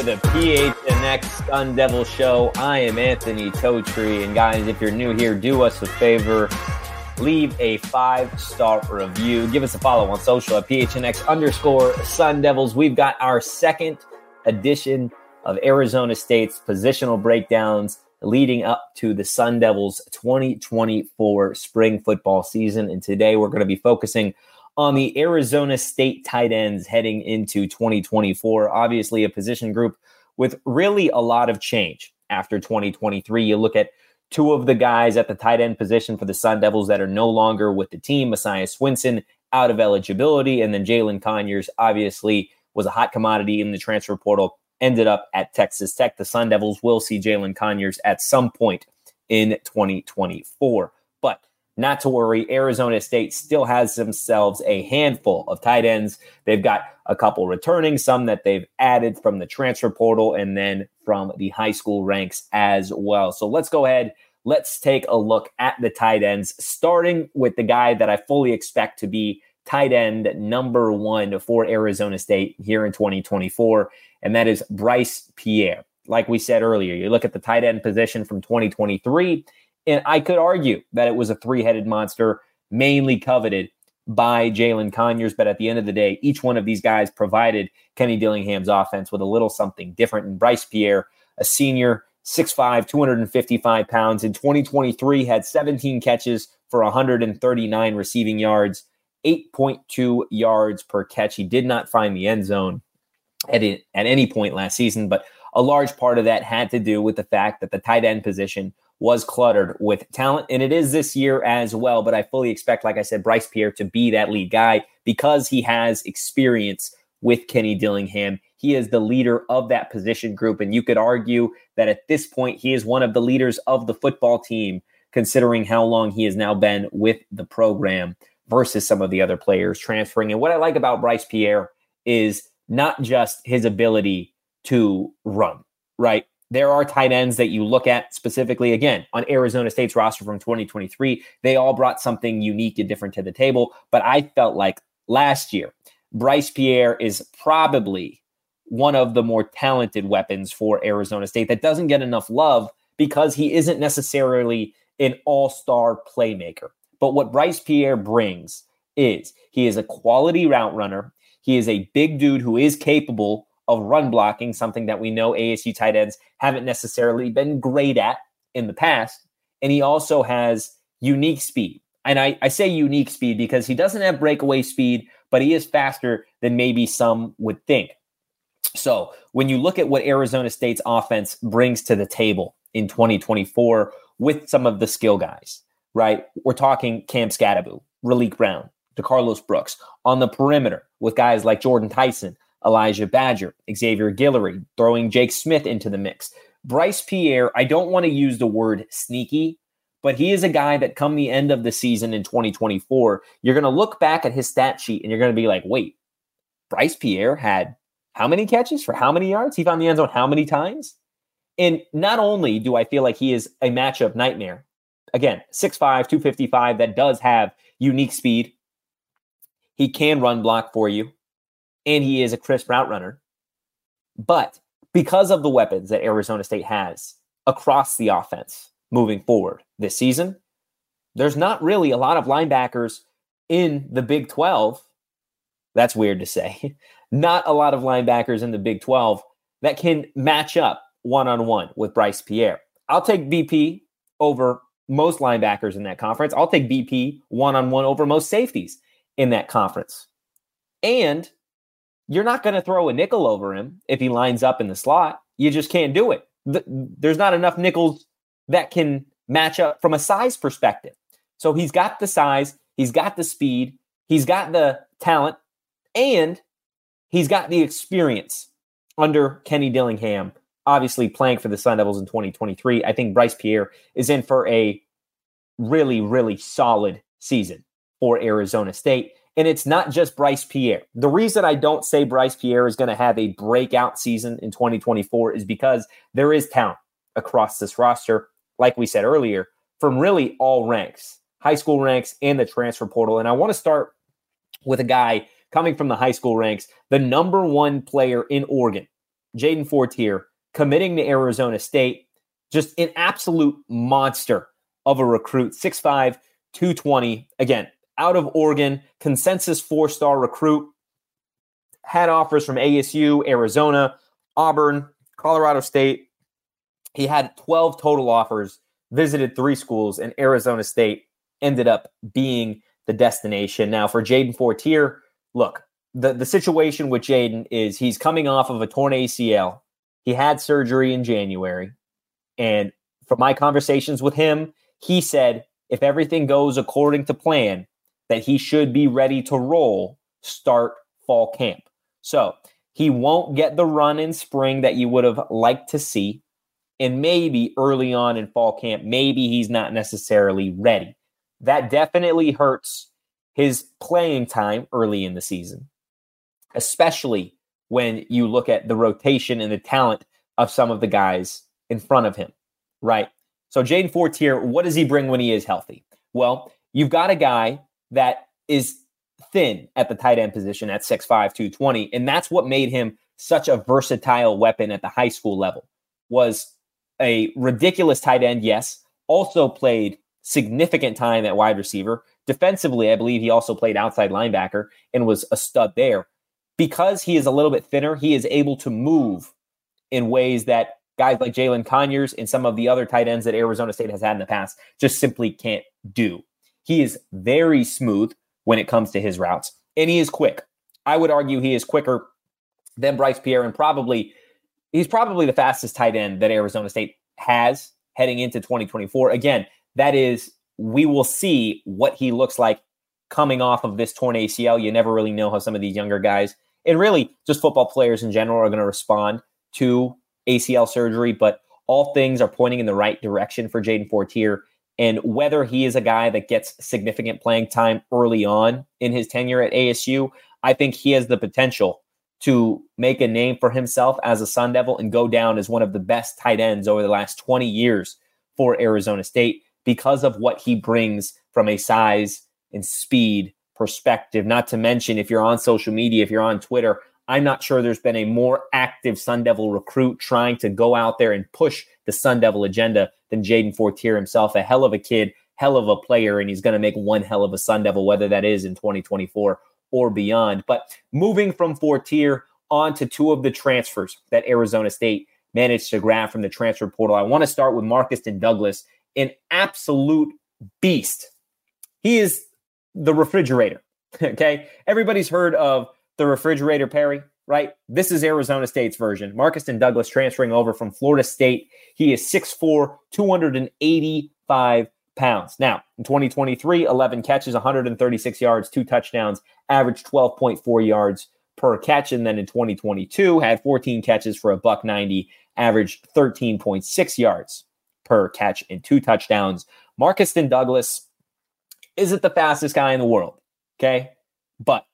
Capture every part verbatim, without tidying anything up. The P H N X Sun Devils Show. I am Anthony Totri, and guys, if you're new here, do us a favor, leave a five-star review. Give us a follow on social at P H N X underscore Sun Devils. We've got our second edition of Arizona State's positional breakdowns leading up to the Sun Devils twenty twenty-four spring football season, and today we're going to be focusing on the Arizona State tight ends heading into twenty twenty-four. Obviously a position group with really a lot of change after twenty twenty-three. You look at two of the guys at the tight end position for the Sun Devils that are no longer with the team. Messiah Swinson out of eligibility, and then Jalen Conyers obviously was a hot commodity in the transfer portal, ended up at Texas Tech. The Sun Devils will see Jalen Conyers at some point in twenty twenty-four. But not to worry, Arizona State still has themselves a handful of tight ends. They've got a couple returning, some that they've added from the transfer portal and then from the high school ranks as well. So let's go ahead. Let's take a look at the tight ends, starting with the guy that I fully expect to be tight end number one for Arizona State here in twenty twenty-four, and that is Bryce Pierre. Like we said earlier, you look at the tight end position from twenty twenty-three, and I could argue that it was a three-headed monster, mainly coveted by Jalen Conyers. But at the end of the day, each one of these guys provided Kenny Dillingham's offense with a little something different. And Bryce Pierre, a senior, six foot five, two hundred fifty-five pounds, in twenty twenty-three had seventeen catches for one hundred thirty-nine receiving yards, eight point two yards per catch. He did not find the end zone at, at any point last season, but a large part of that had to do with the fact that the tight end position was cluttered with talent, and it is this year as well. But I fully expect, like I said, Bryce Pierre to be that lead guy because he has experience with Kenny Dillingham. He is the leader of that position group, and you could argue that at this point he is one of the leaders of the football team, considering how long he has now been with the program versus some of the other players transferring. And what I like about Bryce Pierre is not just his ability to run, right? There are tight ends that you look at specifically, again, on Arizona State's roster from twenty twenty-three. They all brought something unique and different to the table. But I felt like last year, Bryce Pierre is probably one of the more talented weapons for Arizona State that doesn't get enough love because he isn't necessarily an all-star playmaker. But what Bryce Pierre brings is he is a quality route runner. He is a big dude who is capable of run blocking, something that we know A S U tight ends haven't necessarily been great at in the past. And he also has unique speed. And I, I say unique speed because he doesn't have breakaway speed, but he is faster than maybe some would think. So when you look at what Arizona State's offense brings to the table in twenty twenty-four with some of the skill guys, right? We're talking Cam Skattebo, Relique Brown, DeCarlos Brooks. On the perimeter with guys like Jordan Tyson, Elijah Badger, Xavier Guillory, throwing Jake Smith into the mix. Bryce Pierre, I don't want to use the word sneaky, but he is a guy that come the end of the season in twenty twenty-four, you're going to look back at his stat sheet and you're going to be like, wait, Bryce Pierre had how many catches for how many yards? He found the end zone how many times? And not only do I feel like he is a matchup nightmare, again, six foot five, two hundred fifty-five, that does have unique speed. He can run block for you. And he is a crisp route runner. But because of the weapons that Arizona State has across the offense moving forward this season, there's not really a lot of linebackers in the Big twelve. That's weird to say. Not a lot of linebackers in the Big twelve that can match up one-on-one with Bryce Pierre. I'll take B P over most linebackers in that conference. I'll take B P one-on-one over most safeties in that conference. And you're not going to throw a nickel over him if he lines up in the slot. You just can't do it. There's not enough nickels that can match up from a size perspective. So he's got the size, he's got the speed, he's got the talent, and he's got the experience under Kenny Dillingham, obviously playing for the Sun Devils in twenty twenty-three. I think Bryce Pierre is in for a really, really solid season for Arizona State. And it's not just Bryce Pierre. The reason I don't say Bryce Pierre is going to have a breakout season in twenty twenty-four is because there is talent across this roster, like we said earlier, from really all ranks, high school ranks and the transfer portal. And I want to start with a guy coming from the high school ranks, the number one player in Oregon, Jaden Fortier, committing to Arizona State, just an absolute monster of a recruit, six five, two twenty. Again, out of Oregon, consensus four-star recruit, had offers from A S U, Arizona, Auburn, Colorado State. He had twelve total offers, visited three schools, and Arizona State ended up being the destination. Now, for Jaden Fortier, look, the, the situation with Jaden is he's coming off of a torn A C L. He had surgery in January, and from my conversations with him, he said if everything goes according to plan, that he should be ready to roll, start fall camp. So he won't get the run in spring that you would have liked to see, and maybe early on in fall camp, maybe he's not necessarily ready. That definitely hurts his playing time early in the season, especially when you look at the rotation and the talent of some of the guys in front of him, right? So Jaden Fortier, what does he bring when he is healthy? Well, you've got a guy that is thin at the tight end position at six five, two twenty, and that's what made him such a versatile weapon at the high school level. Was a ridiculous tight end, yes, also played significant time at wide receiver. Defensively, I believe he also played outside linebacker and was a stud there. Because he is a little bit thinner, he is able to move in ways that guys like Jalen Conyers and some of the other tight ends that Arizona State has had in the past just simply can't do. He is very smooth when it comes to his routes, and he is quick. I would argue he is quicker than Bryce Pierre, and probably he's probably the fastest tight end that Arizona State has heading into twenty twenty-four. Again, that is, we will see what he looks like coming off of this torn A C L. You never really know how some of these younger guys, and really just football players in general, are going to respond to A C L surgery, but all things are pointing in the right direction for Jaden Fortier. And whether he is a guy that gets significant playing time early on in his tenure at A S U, I think he has the potential to make a name for himself as a Sun Devil and go down as one of the best tight ends over the last twenty years for Arizona State because of what he brings from a size and speed perspective. Not to mention, if you're on social media, if you're on Twitter, I'm not sure there's been a more active Sun Devil recruit trying to go out there and push the Sun Devil agenda than Jaden Fortier himself. A hell of a kid, hell of a player, and he's going to make one hell of a Sun Devil, whether that is in twenty twenty-four or beyond. But moving from Fortier on to two of the transfers that Arizona State managed to grab from the transfer portal, I want to start with Markeston Douglas, an absolute beast. He is the refrigerator, okay? Everybody's heard of the refrigerator Perry, right? This is Arizona State's version. Markeston Douglas transferring over from Florida State. He is six four, two eighty-five pounds. Now, in twenty twenty-three, eleven catches, one thirty-six yards, two touchdowns, averaged twelve point four yards per catch. And then in twenty twenty-two, had fourteen catches for a buck ninety, averaged thirteen point six yards per catch and two touchdowns. Markeston Douglas isn't the fastest guy in the world, okay? But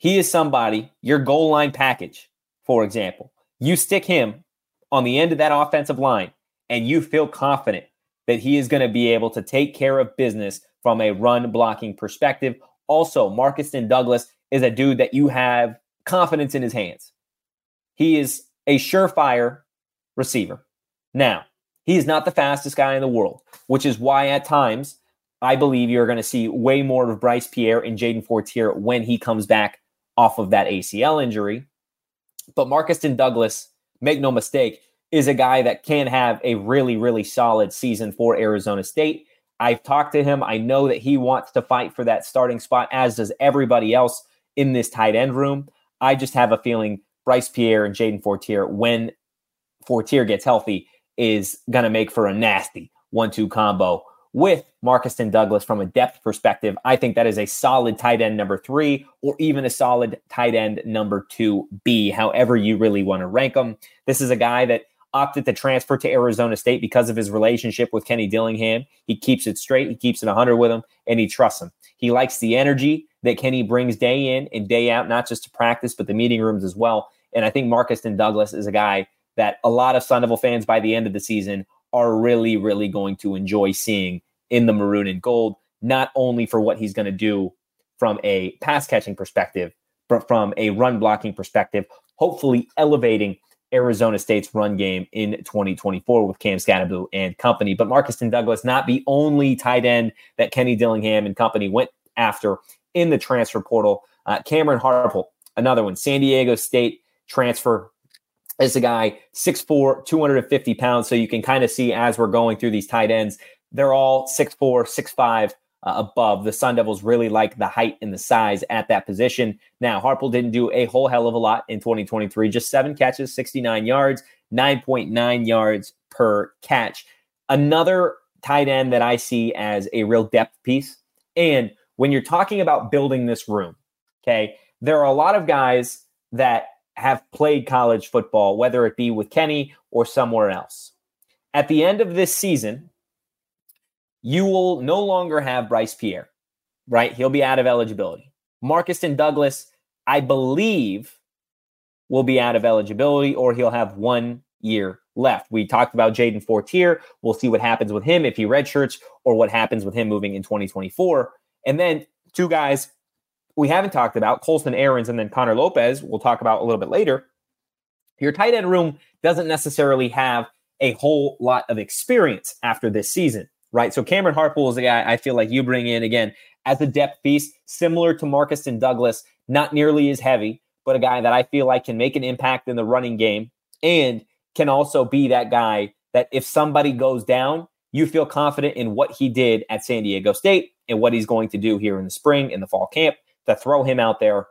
he is somebody, your goal line package, for example. You stick him on the end of that offensive line, and you feel confident that he is going to be able to take care of business from a run blocking perspective. Also, Markeston Douglas is a dude that you have confidence in his hands. He is a surefire receiver. Now, he is not the fastest guy in the world, which is why at times I believe you're going to see way more of Bryce Pierre and Jaden Fortier when he comes back off of that A C L injury. But Markeston Douglas, make no mistake, is a guy that can have a really, really solid season for Arizona State. I've talked to him. I know that he wants to fight for that starting spot, as does everybody else in this tight end room. I just have a feeling Bryce Pierre and Jaden Fortier, when Fortier gets healthy, is going to make for a nasty one two combo with Markeston Douglas from a depth perspective. I think that is a solid tight end number three, or even a solid tight end number two B, however you really want to rank them. This is a guy that opted to transfer to Arizona State because of his relationship with Kenny Dillingham. He keeps it straight. He keeps it one hundred with him, and he trusts him. He likes the energy that Kenny brings day in and day out, not just to practice, but the meeting rooms as well. And I think Markeston Douglas is a guy that a lot of Sun Devil fans by the end of the season are really, really going to enjoy seeing in the maroon and gold, not only for what he's going to do from a pass catching perspective, but from a run blocking perspective, hopefully elevating Arizona State's run game in twenty twenty-four with Cam Skattebo and company. But Markeston Douglas, not the only tight end that Kenny Dillingham and company went after in the transfer portal. Uh, Cameron Harpole, another one, San Diego State transfer. This is a guy, six foot four, two hundred fifty pounds. So you can kind of see as we're going through these tight ends, they're all six foot four, six foot five uh, above. The Sun Devils really like the height and the size at that position. Now, Harpole didn't do a whole hell of a lot in twenty twenty-three, just seven catches, sixty-nine yards, nine point nine yards per catch. Another tight end that I see as a real depth piece. And when you're talking about building this room, okay, there are a lot of guys that have played college football, whether it be with Kenny or somewhere else. At the end of this season, you will no longer have Bryce Pierre, right? He'll be out of eligibility. Markeston Douglas, I believe, will be out of eligibility, or he'll have one year left. We talked about Jaden Fortier. We'll see what happens with him, if he redshirts, or what happens with him moving in twenty twenty-four. And then two guys we haven't talked about, Colston Ahrens and then Connor Lopez, we'll talk about a little bit later. Your tight end room doesn't necessarily have a whole lot of experience after this season, right? So Cameron Harpole is a guy I feel like you bring in, again, as a depth piece, similar to Markeston Douglas, not nearly as heavy, but a guy that I feel like can make an impact in the running game and can also be that guy that if somebody goes down, you feel confident in what he did at San Diego State and what he's going to do here in the spring, in the fall camp, to throw him out there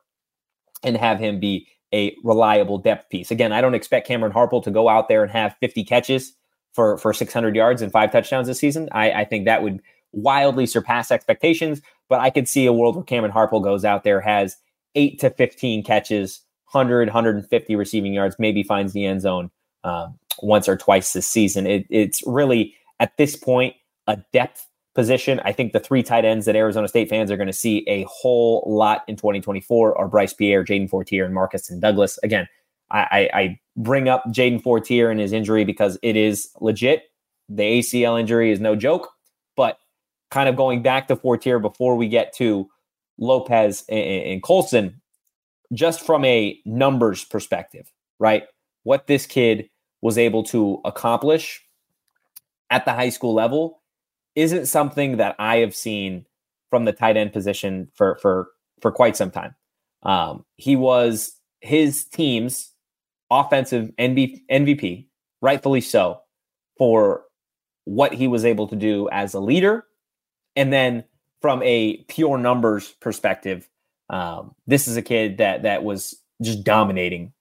and have him be a reliable depth piece. Again, I don't expect Cameron Harpole to go out there and have fifty catches for, for six hundred yards and five touchdowns this season. I, I think that would wildly surpass expectations, but I could see a world where Cameron Harpole goes out there, has eight to fifteen catches, one hundred, one hundred fifty receiving yards, maybe finds the end zone uh, once or twice this season. It, it's really, at this point, a depth position. I think the three tight ends that Arizona State fans are going to see a whole lot in twenty twenty-four are Bryce Pierre, Jaden Fortier, and Markeston Douglas. Again, I, I, I bring up Jaden Fortier and his injury because it is legit. The A C L injury is no joke, but kind of going back to Fortier before we get to Lopez and, and Colson, just from a numbers perspective, right? What this kid was able to accomplish at the high school level isn't something that I have seen from the tight end position for for for quite some time. Um, he was his team's offensive M V P, rightfully so, for what he was able to do as a leader. And then from a pure numbers perspective, um, this is a kid that that was just dominating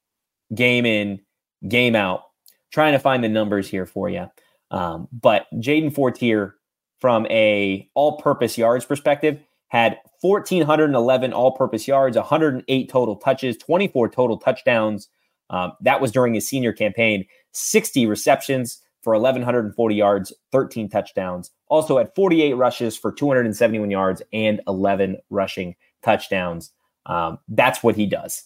game in, game out, trying to find the numbers here for you. Um, but Jaden Fortier, from a all-purpose yards perspective, had one thousand four hundred eleven all-purpose yards, one hundred eight total touches, twenty-four total touchdowns. Um, that was during his senior campaign. sixty receptions for one thousand one hundred forty yards, thirteen touchdowns. Also had forty-eight rushes for two hundred seventy-one yards and eleven rushing touchdowns. Um, that's what he does.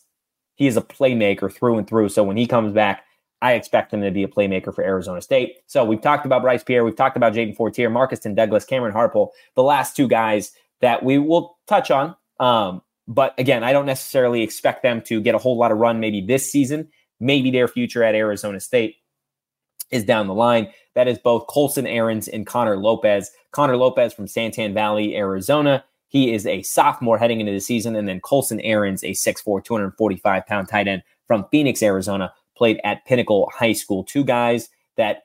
He is a playmaker through and through. So when he comes back, I expect him to be a playmaker for Arizona State. So we've talked about Bryce Pierre. We've talked about Jaden Fortier, Markeston Douglas, Cameron Harpole, the last two guys that we will touch on. Um, but again, I don't necessarily expect them to get a whole lot of run maybe this season. Maybe their future at Arizona State is down the line. That is both Colston Ahrens and Connor Lopez. Connor Lopez from Santan Valley, Arizona. He is a sophomore heading into the season. And then Colston Ahrens, a six foot four, two hundred forty-five pound tight end from Phoenix, Arizona, played at Pinnacle High School. Two guys that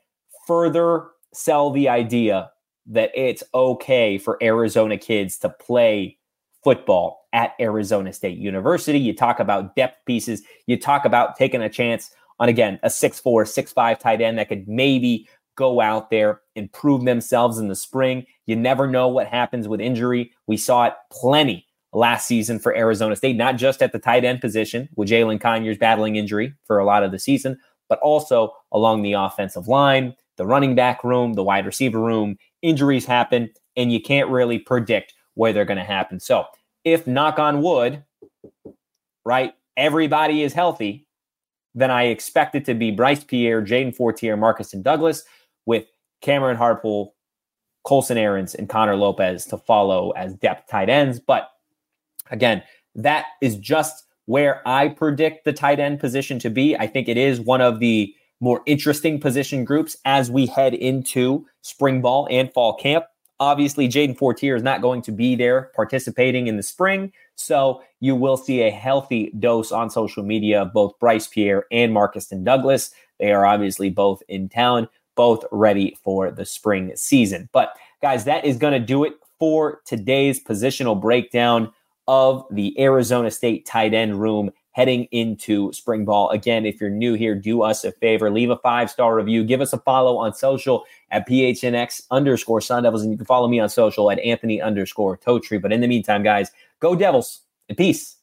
further sell the idea that it's okay for Arizona kids to play football at Arizona State University. You talk about depth pieces. You talk about taking a chance on, again, a six foot four, six foot five tight end that could maybe go out there and prove themselves in the spring. You never know what happens with injury. We saw it plenty last season for Arizona State, not just at the tight end position with Jalen Conyers battling injury for a lot of the season, but also along the offensive line, the running back room, the wide receiver room. Injuries happen, and you can't really predict where they're going to happen. So if, knock on wood, right, everybody is healthy, then I expect it to be Bryce Pierre, Jaden Fortier, Markeston Douglas, with Cameron Harpole, Colston Ahrens, and Connor Lopez to follow as depth tight ends. But again, that is just where I predict the tight end position to be. I think it is one of the more interesting position groups as we head into spring ball and fall camp. Obviously, Jaden Fortier is not going to be there participating in the spring, so you will see a healthy dose on social media of both Bryce Pierre and Markeston Douglas. They are obviously both in town, both ready for the spring season. But guys, that is going to do it for today's positional breakdown of the Arizona State tight end room heading into spring ball. Again, if you're new here, do us a favor. Leave a five-star review. Give us a follow on social at PHNX underscore Sun Devils. And you can follow me on social at Anthony underscore Totri. But in the meantime, guys, go Devils and peace.